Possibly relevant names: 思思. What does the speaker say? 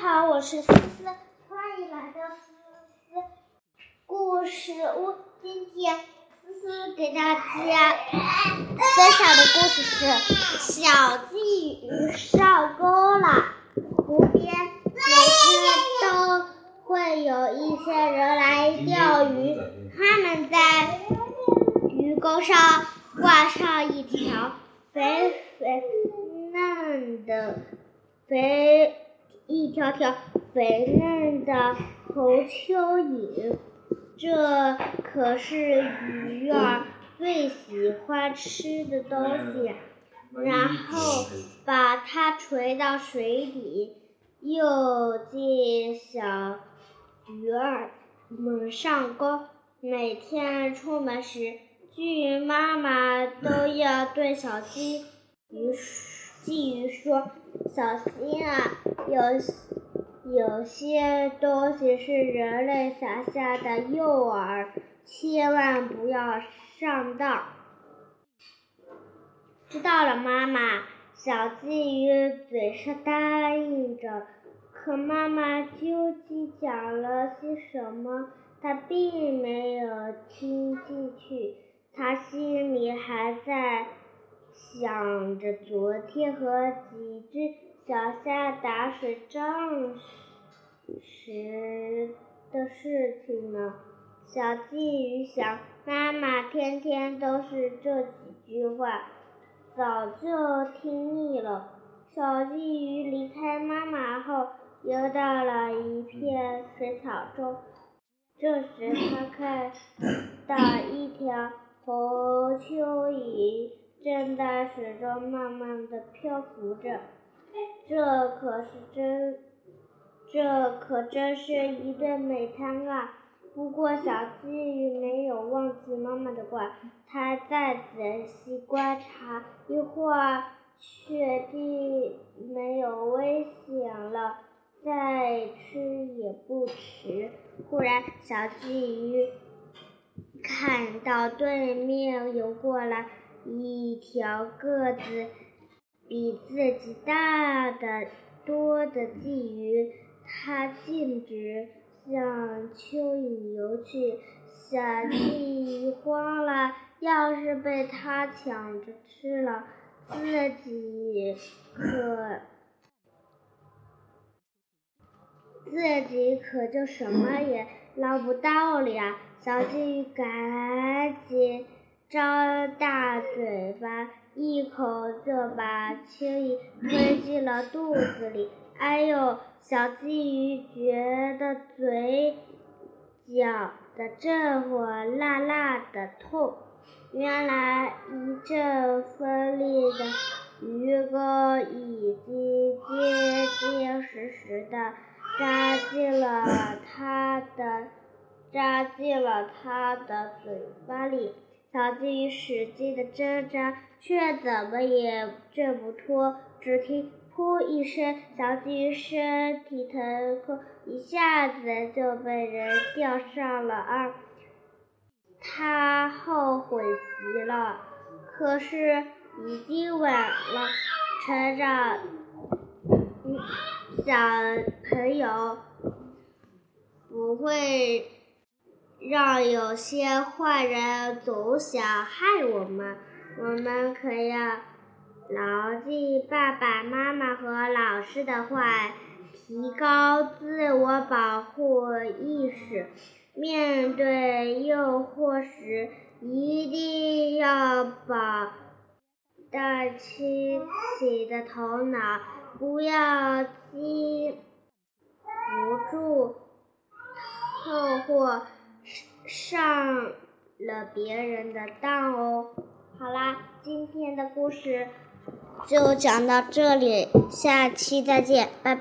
好，我是思思，欢迎来到思思故事屋。今天思思给大家分享的故事是小鲫鱼上钩了。湖边每次都会有一些人来钓鱼，他们在鱼钩上挂上一条一条条肥嫩的红蚯蚓，这可是鱼儿最喜欢吃的东西。然后把它垂到水底，诱进小鱼儿们上钩。每天出门时，鲫鱼妈妈都要对小鲫鱼说：“小心啊，有些东西是人类撒下的诱饵，千万不要上当。”知道了，妈妈。小鲫鱼嘴上答应着，可妈妈究竟讲了些什么，她并没有听进去。她心里还在想着昨天和几只小虾打水仗时的事情呢。小鲫鱼想，妈妈天天都是这几句话，早就听腻了。小鲫鱼离开妈妈后，游到了一片水草中。这时他看到一条红蚯蚓正在水中慢慢地漂浮着，这可真是一顿美餐啊！不过小鲫鱼没有忘记妈妈的话，她再仔细观察一会儿，确定没有危险了，再吃也不迟。忽然，小鲫鱼看到对面游过来一条个子比自己大得多的鲫鱼，它径直向蚯蚓游去。小鲫鱼慌了，要是被它抢着吃了，自己可就什么也捞不到了呀！小鲫鱼赶紧张大嘴巴，一口就把蚯蚓推进了肚子里。哎呦，小鲫鱼觉得嘴角的这会辣辣的痛。原来一阵锋利的鱼钩已经结实的扎进了它的嘴巴里。小鲫鱼使劲的挣扎，却怎么也挣不脱。只听“噗”一声，小鲫鱼身体腾空，一下子就被人钓上了岸。他后悔极了，可是已经晚了。成长小朋友不会让有些坏人总想害我们，我们可要牢记爸爸妈妈和老师的话，提高自我保护意识。面对诱惑时，一定要保持清醒的头脑，不要禁不住诱惑，上了别人的当哦。好啦，今天的故事就讲到这里，下期再见，拜拜。